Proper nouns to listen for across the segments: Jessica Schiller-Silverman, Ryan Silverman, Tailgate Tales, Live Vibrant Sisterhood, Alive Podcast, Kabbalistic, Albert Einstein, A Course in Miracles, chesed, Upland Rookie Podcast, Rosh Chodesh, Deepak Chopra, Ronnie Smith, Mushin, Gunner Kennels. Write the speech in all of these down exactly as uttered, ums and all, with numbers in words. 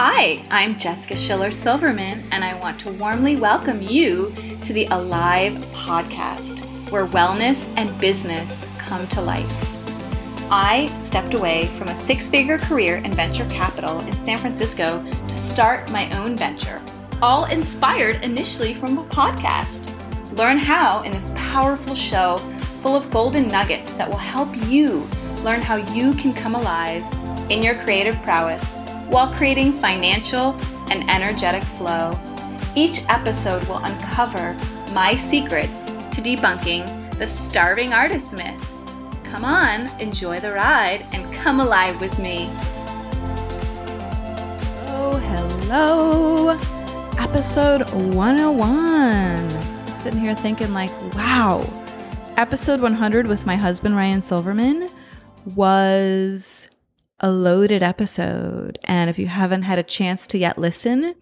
Hi, I'm Jessica Schiller-Silverman, and I want to warmly welcome you to the Alive Podcast, where wellness and business come to life. I stepped away from a six-figure career in venture capital in San Francisco to start my own venture, all inspired initially from a podcast. Learn how in this powerful show full of golden nuggets that will help you learn how you can come alive in your creative prowess while creating financial and energetic flow. Each episode will uncover my secrets to debunking the starving artist myth. Come on, enjoy the ride, and come alive with me. Oh, hello. Episode one oh one. Sitting here thinking like, wow. Episode one hundred with my husband, Ryan Silverman, was a loaded episode, and if you haven't had a chance to yet listen,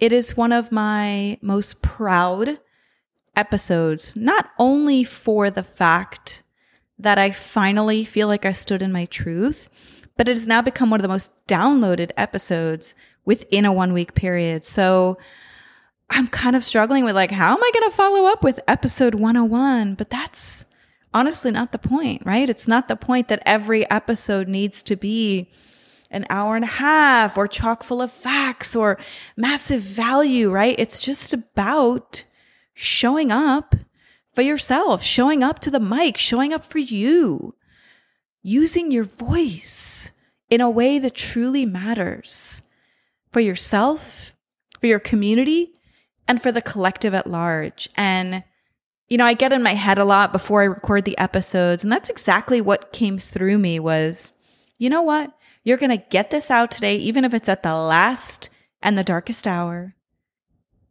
it is one of my most proud episodes, not only for the fact that I finally feel like I stood in my truth, but it has now become one of the most downloaded episodes within a one-week period. So I'm kind of struggling with like, how am I going to follow up with episode one oh one? But that's honestly not the point, right? It's not the point that every episode needs to be an hour and a half or chock full of facts or massive value, right? It's just about showing up for yourself, showing up to the mic, showing up for you, using your voice in a way that truly matters for yourself, for your community, and for the collective at large. And you know, I get in my head a lot before I record the episodes, and that's exactly what came through me was, you know what? You're going to get this out today, even if it's at the last and the darkest hour,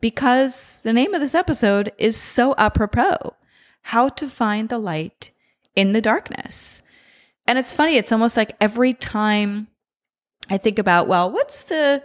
because the name of this episode is so apropos, How to Find the Light in the Darkness. And it's funny, it's almost like every time I think about, well, what's the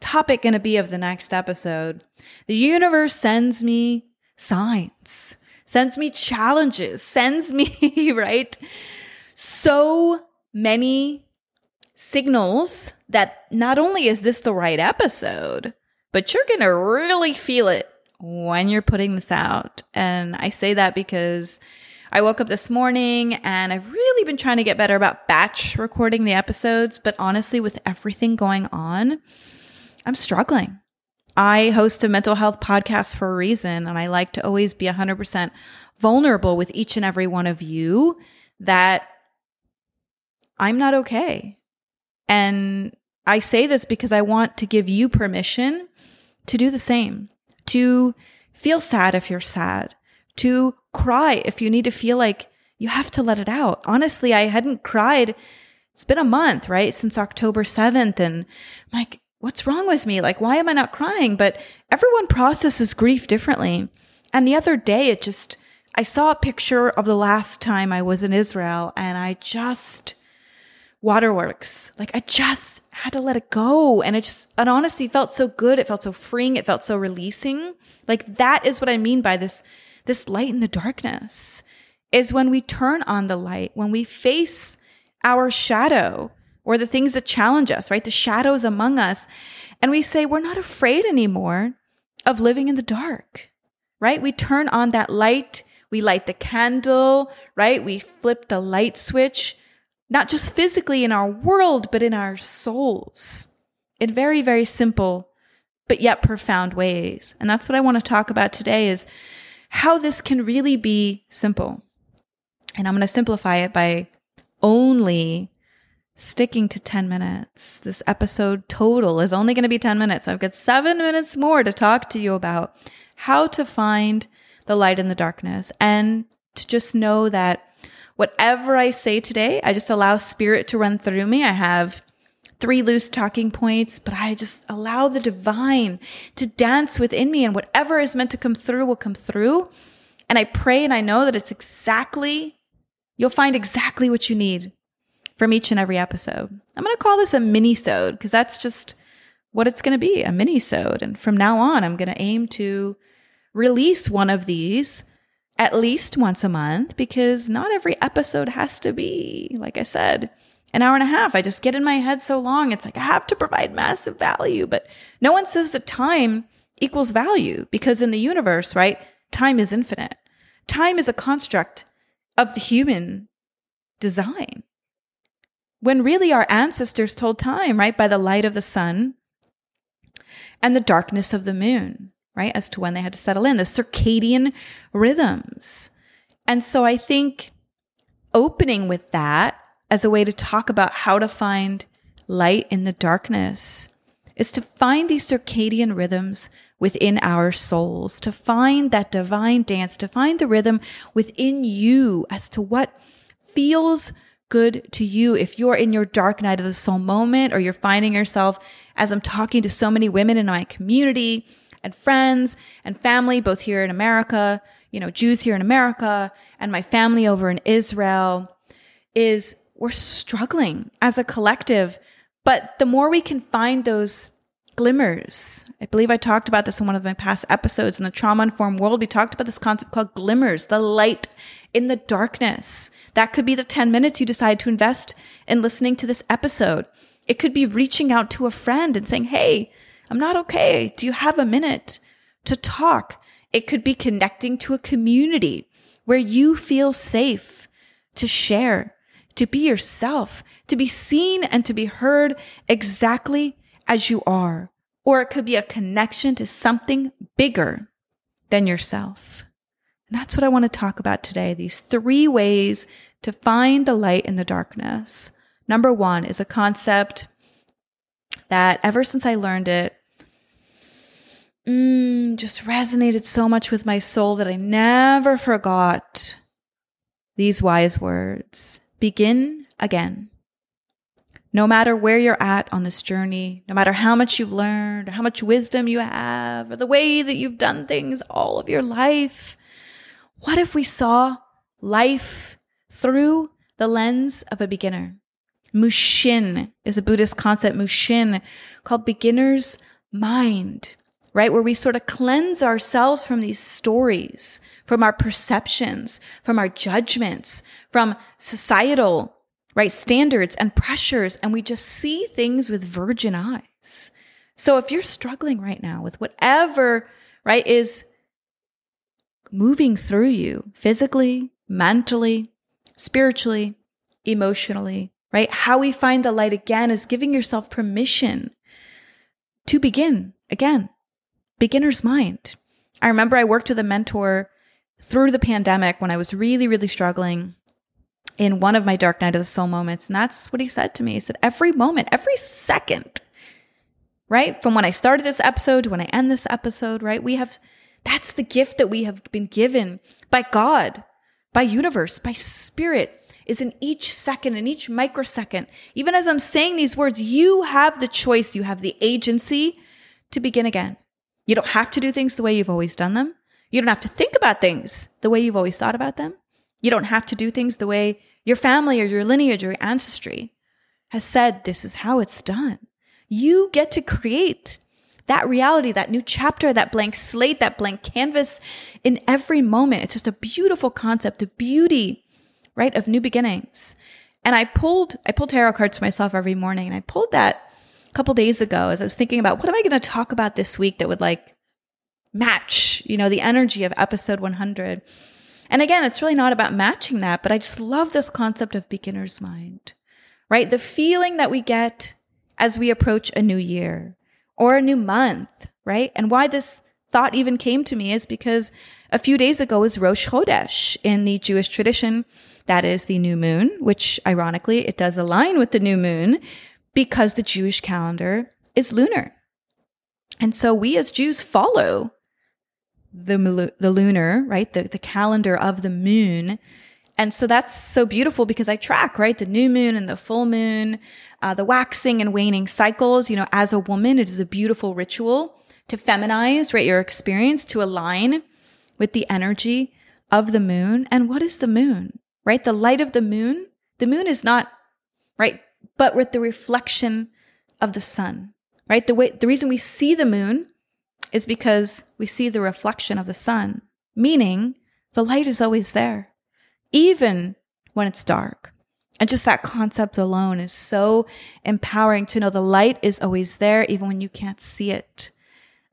topic going to be of the next episode? The universe sends me signs, sends me challenges, sends me, right? So many signals that not only is this the right episode, but you're going to really feel it when you're putting this out. And I say that because I woke up this morning and I've really been trying to get better about batch recording the episodes. But honestly, with everything going on, I'm struggling. I host a mental health podcast for a reason, and I like to always be one hundred percent vulnerable with each and every one of you that I'm not okay. And I say this because I want to give you permission to do the same, to feel sad if you're sad, to cry if you need to feel like you have to let it out. Honestly, I hadn't cried. It's been a month, right, since October seventh, and I'm like, what's wrong with me? Like, why am I not crying? But everyone processes grief differently. And the other day, it just, I saw a picture of the last time I was in Israel, and I just, waterworks. Like, I just had to let it go. And it just, it honestly felt so good. It felt so freeing. It felt so releasing. Like, that is what I mean by this, this light in the darkness, is when we turn on the light, when we face our shadow, or the things that challenge us, right? The shadows among us. And we say, we're not afraid anymore of living in the dark, right? We turn on that light. We light the candle, right? We flip the light switch, not just physically in our world, but in our souls in very, very simple, but yet profound ways. And that's what I want to talk about today, is how this can really be simple. And I'm going to simplify it by only sticking to ten minutes. This episode total is only going to be ten minutes. I've got seven minutes more to talk to you about how to find the light in the darkness, and to just know that whatever I say today, I just allow spirit to run through me. I have three loose talking points, but I just allow the divine to dance within me, and whatever is meant to come through will come through. And I pray and I know that it's exactly, you'll find exactly what you need from each and every episode. I'm going to call this a mini-sode, because that's just what it's going to be, a mini-sode. And from now on, I'm going to aim to release one of these at least once a month, because not every episode has to be, like I said, an hour and a half. I just get in my head so long. It's like, I have to provide massive value. But no one says that time equals value, because in the universe, right, time is infinite. Time is a construct of the human design. When really our ancestors told time, right, by the light of the sun and the darkness of the moon, right, as to when they had to settle in, the circadian rhythms. And so I think opening with that as a way to talk about how to find light in the darkness is to find these circadian rhythms within our souls, to find that divine dance, to find the rhythm within you as to what feels good to you. If you're in your dark night of the soul moment, or you're finding yourself, as I'm talking to so many women in my community and friends and family, both here in America, you know, Jews here in America, and my family over in Israel, is we're struggling as a collective. But the more we can find those glimmers, I believe I talked about this in one of my past episodes in the trauma-informed world, we talked about this concept called glimmers, the light in the darkness. That could be the ten minutes you decide to invest in listening to this episode. It could be reaching out to a friend and saying, hey, I'm not okay. Do you have a minute to talk? It could be connecting to a community where you feel safe to share, to be yourself, to be seen and to be heard exactly as you are. Or it could be a connection to something bigger than yourself. And that's what I want to talk about today, these three ways to find the light in the darkness. Number one is a concept that ever since I learned it, mm, just resonated so much with my soul that I never forgot these wise words. Begin again. No matter where you're at on this journey, no matter how much you've learned, how much wisdom you have, or the way that you've done things all of your life, what if we saw life through the lens of a beginner? Mushin is a Buddhist concept, Mushin, called beginner's mind, right? Where we sort of cleanse ourselves from these stories, from our perceptions, from our judgments, from societal right? Standards and pressures, and we just see things with virgin eyes. So if you're struggling right now with whatever, right, is moving through you physically, mentally, spiritually, emotionally, right? How we find the light again is giving yourself permission to begin again. Beginner's mind. I remember I worked with a mentor through the pandemic when I was really, really struggling in one of my dark night of the soul moments. And that's what he said to me. He said, every moment, every second, right? From when I started this episode to when I end this episode, right? We have, that's the gift that we have been given by God, by universe, by spirit, is in each second, in each microsecond. Even as I'm saying these words, you have the choice. You have the agency to begin again. You don't have to do things the way you've always done them. You don't have to think about things the way you've always thought about them. You don't have to do things the way your family or your lineage or your ancestry has said this is how it's done. You get to create that reality, that new chapter, that blank slate, that blank canvas in every moment. It's just a beautiful concept, the beauty, right, of new beginnings. And I pulled, I pulled tarot cards for myself every morning, and I pulled that a couple days ago as I was thinking about what am I going to talk about this week that would like match, you know, the energy of episode one hundred. And again, it's really not about matching that, but I just love this concept of beginner's mind, right? The feeling that we get as we approach a new year or a new month, right? And why this thought even came to me is because a few days ago was Rosh Chodesh in the Jewish tradition. That is the new moon, which ironically, it does align with the new moon because the Jewish calendar is lunar. And so we as Jews follow the the lunar, right? The, the calendar of the moon. And so that's so beautiful because I track, right? The new moon and the full moon, uh, the waxing and waning cycles. You know, as a woman, it is a beautiful ritual to feminize, right? Your experience to align with the energy of the moon. And what is the moon, right? The light of the moon. The moon is not, right? But with the reflection of the sun, right? The way, the reason we see the moon is because we see the reflection of the sun, meaning the light is always there, even when it's dark. And just that concept alone is so empowering to know the light is always there, even when you can't see it.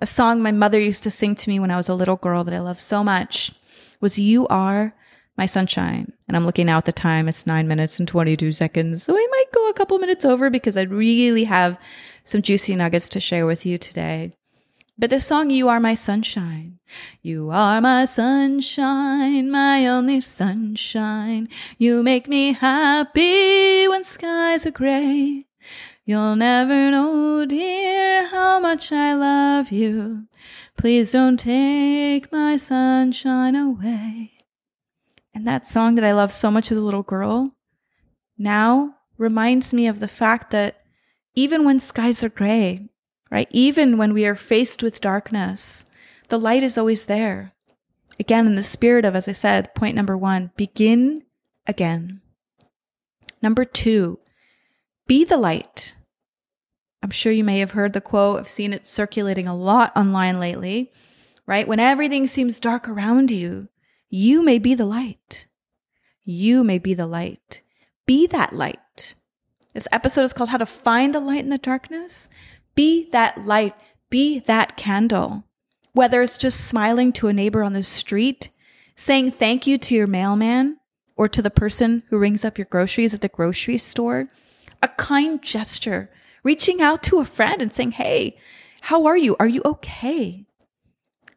A song my mother used to sing to me when I was a little girl that I love so much was, "You are my sunshine." And I'm looking now at the time, it's nine minutes and twenty-two seconds. So I might go a couple minutes over because I really have some juicy nuggets to share with you today. But the song, "You Are My Sunshine." You are my sunshine, my only sunshine. You make me happy when skies are gray. You'll never know, dear, how much I love you. Please don't take my sunshine away. And that song that I loved so much as a little girl now reminds me of the fact that even when skies are gray, right? Even when we are faced with darkness, the light is always there. Again, in the spirit of, as I said, point number one, begin again. Number two, be the light. I'm sure you may have heard the quote. I've seen it circulating a lot online lately, right? When everything seems dark around you, you may be the light. You may be the light. Be that light. This episode is called How to Find the Light in the Darkness. Be that light. Be that candle. Whether it's just smiling to a neighbor on the street, saying thank you to your mailman or to the person who rings up your groceries at the grocery store, a kind gesture, reaching out to a friend and saying, "Hey, how are you? Are you okay?"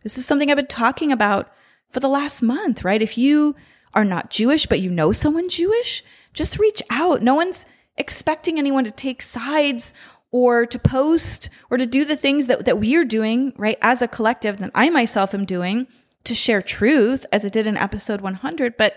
This is something I've been talking about for the last month, right? If you are not Jewish, but you know someone Jewish, just reach out. No one's expecting anyone to take sides or to post, or to do the things that, that we are doing, right, as a collective, that I myself am doing, to share truth, as I did in episode one hundred. But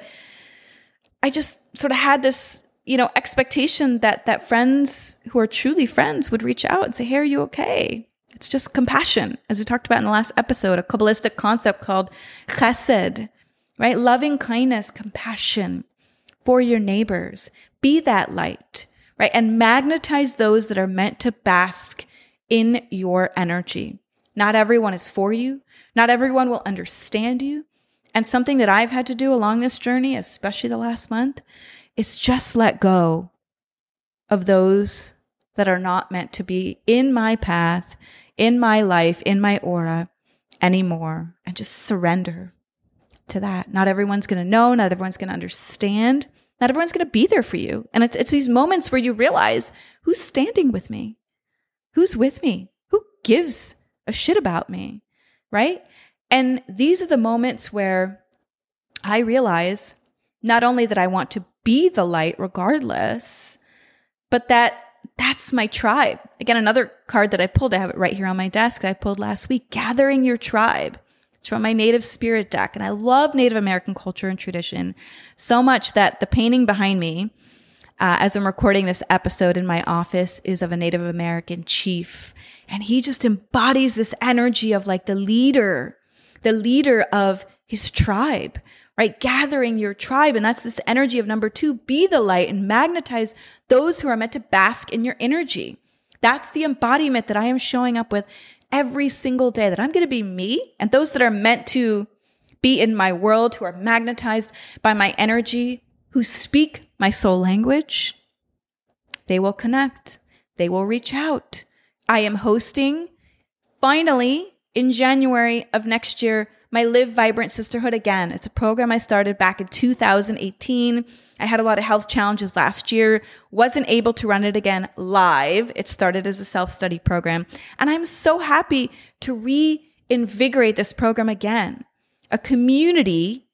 I just sort of had this, you know, expectation that that friends who are truly friends would reach out and say, "Hey, are you okay?" It's just compassion, as we talked about in the last episode, a Kabbalistic concept called chesed, right? Loving kindness, compassion for your neighbors. Be that light. Right? And magnetize those that are meant to bask in your energy. Not everyone is for you. Not everyone will understand you. And something that I've had to do along this journey, especially the last month, is just let go of those that are not meant to be in my path, in my life, in my aura anymore. And just surrender to that. Not everyone's going to know. Not everyone's going to understand. Not everyone's going to be there for you. And it's it's these moments where you realize, who's standing with me? Who's with me? Who gives a shit about me, right? And these are the moments where I realize not only that I want to be the light regardless, but that that's my tribe. Again, another card that I pulled, I have it right here on my desk, I pulled last week, Gathering Your Tribe. It's from my Native Spirit deck. And I love Native American culture and tradition so much that the painting behind me, uh, as I'm recording this episode in my office, is of a Native American chief. And he just embodies this energy of like the leader, the leader of his tribe, right? Gathering your tribe. And that's this energy of number two, be the light and magnetize those who are meant to bask in your energy. That's the embodiment that I am showing up with every single day, that I'm going to be me, and those that are meant to be in my world, who are magnetized by my energy, who speak my soul language, they will connect. They will reach out. I am hosting, finally, in January of next year, my Live Vibrant Sisterhood again. It's a program I started back in two thousand eighteen. I had a lot of health challenges last year, wasn't able to run it again live. It started as a self-study program. And I'm so happy to reinvigorate this program again, a community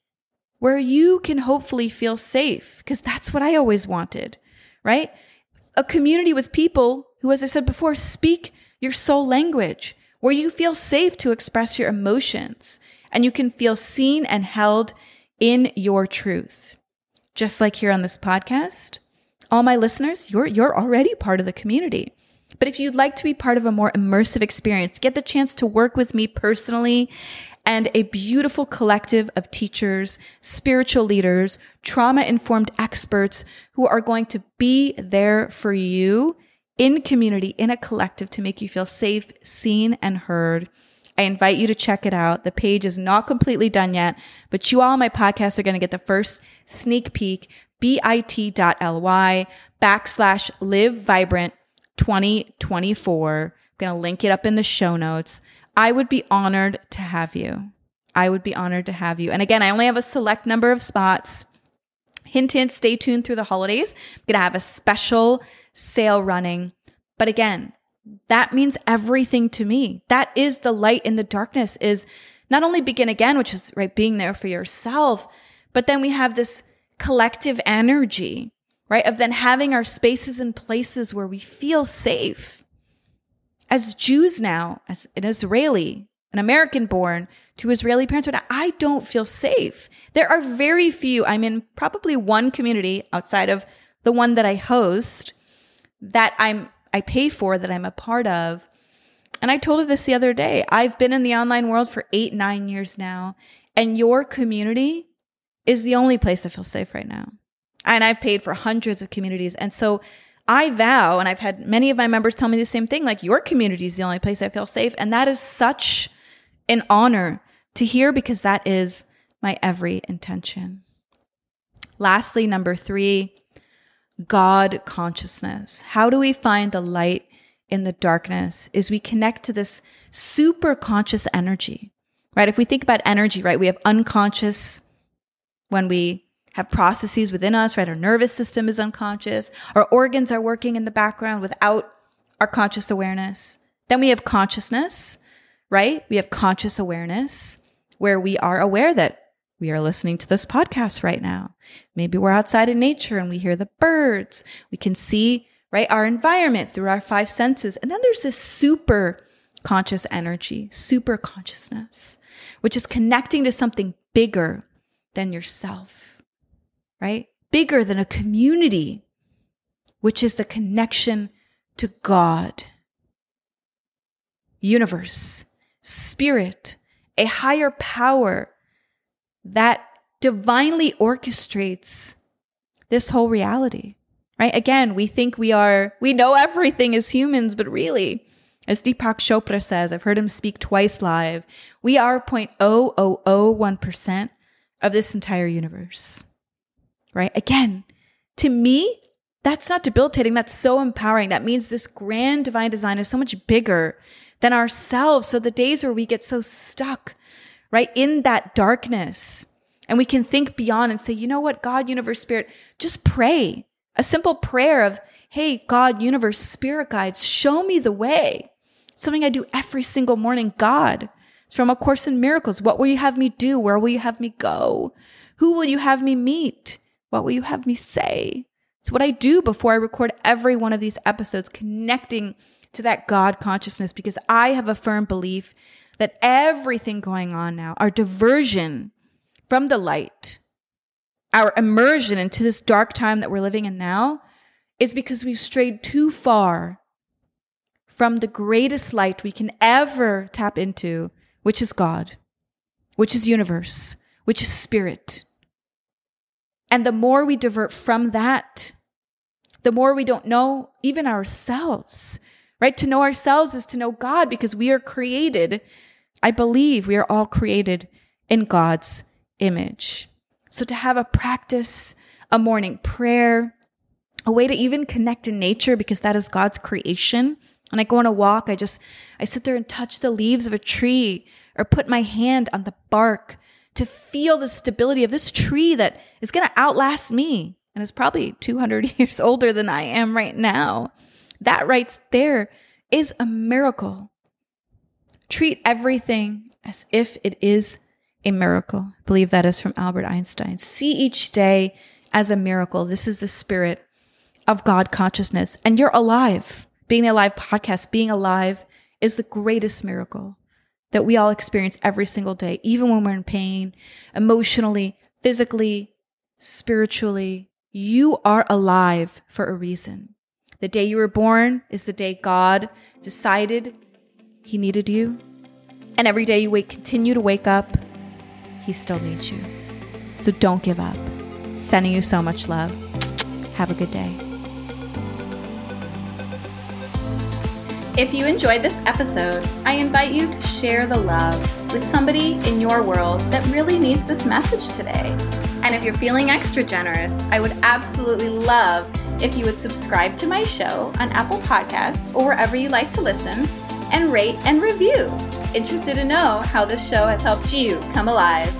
where you can hopefully feel safe, because that's what I always wanted, right? A community with people who, as I said before, speak your soul language, where you feel safe to express your emotions, and you can feel seen and held in your truth. Just like here on this podcast, all my listeners, you're you're already part of the community. But if you'd like to be part of a more immersive experience, get the chance to work with me personally and a beautiful collective of teachers, spiritual leaders, trauma-informed experts who are going to be there for you in community, in a collective, to make you feel safe, seen, and heard, I invite you to check it out. The page is not completely done yet, but you all on my podcast are going to get the first sneak peek. bit.ly backslash live vibrant 2024. I'm going to link it up in the show notes. I would be honored to have you. I would be honored to have you. And again, I only have a select number of spots. Hint, hint, stay tuned through the holidays. I'm going to have a special sale running. But again, that means everything to me. That is the light in the darkness, is not only begin again, which is right, being there for yourself, but then we have this collective energy, right? Of then having our spaces and places where we feel safe. As Jews now, as an Israeli, an American born to Israeli parents, I don't feel safe. There are very few. I'm in probably one community outside of the one that I host that I'm I pay for, that I'm a part of. And I told her this the other day. I've been in the online world for eight, nine years now. And your community is the only place I feel safe right now. And I've paid for hundreds of communities. And so I vow, and I've had many of my members tell me the same thing, like your community is the only place I feel safe. And that is such an honor to hear, because that is my every intention. Lastly, number three, God consciousness. How do we find the light in the darkness? Is we connect to this super conscious energy, right? If we think about energy, right, we have unconscious when we have processes within us, right? Our nervous system is unconscious. Our organs are working in the background without our conscious awareness. Then we have consciousness, right? We have conscious awareness where we are aware that we are listening to this podcast right now. Maybe we're outside in nature and we hear the birds. We can see, right, our environment through our five senses. And then there's this super conscious energy, super consciousness, which is connecting to something bigger than yourself, right? Bigger than a community, which is the connection to God, universe, spirit, a higher power that divinely orchestrates this whole reality, right? Again, we think we are, we know everything as humans, but really, as Deepak Chopra says, I've heard him speak twice live, we are zero point zero zero zero one percent of this entire universe, right? Again, to me, that's not debilitating. That's so empowering. That means this grand divine design is so much bigger than ourselves. So the days where we get so stuck, right, in that darkness, and we can think beyond and say, you know what, God, universe, spirit, just pray. A simple prayer of, hey, God, universe, spirit guides, show me the way. It's something I do every single morning. God, it's from A Course in Miracles. What will you have me do? Where will you have me go? Who will you have me meet? What will you have me say? It's what I do before I record every one of these episodes, connecting to that God consciousness, because I have a firm belief that everything going on now, our diversion from the light, our immersion into this dark time that we're living in now, is because we've strayed too far from the greatest light we can ever tap into, which is God, which is universe, which is spirit. And the more we divert from that, the more we don't know even ourselves. Right? To know ourselves is to know God, because we are created. I believe we are all created in God's image. So to have a practice, a morning prayer, a way to even connect in nature, because that is God's creation. And I go on a walk, I just, I sit there and touch the leaves of a tree, or put my hand on the bark to feel the stability of this tree that is going to outlast me. And is probably two hundred years older than I am right now. That right there is a miracle. Treat everything as if it is a miracle. I believe that is from Albert Einstein. See each day as a miracle. This is the spirit of God consciousness. And you're alive. Being the Alive Podcast, being alive is the greatest miracle that we all experience every single day, even when we're in pain, emotionally, physically, spiritually. You are alive for a reason. The day you were born is the day God decided he needed you. And every day you wait, continue to wake up, he still needs you. So don't give up. Sending you so much love. Have a good day. If you enjoyed this episode, I invite you to share the love. with somebody in your world that really needs this message today. And if you're feeling extra generous, I would absolutely love if you would subscribe to my show on Apple Podcasts or wherever you like to listen, and rate and review. Interested to know how this show has helped you come alive.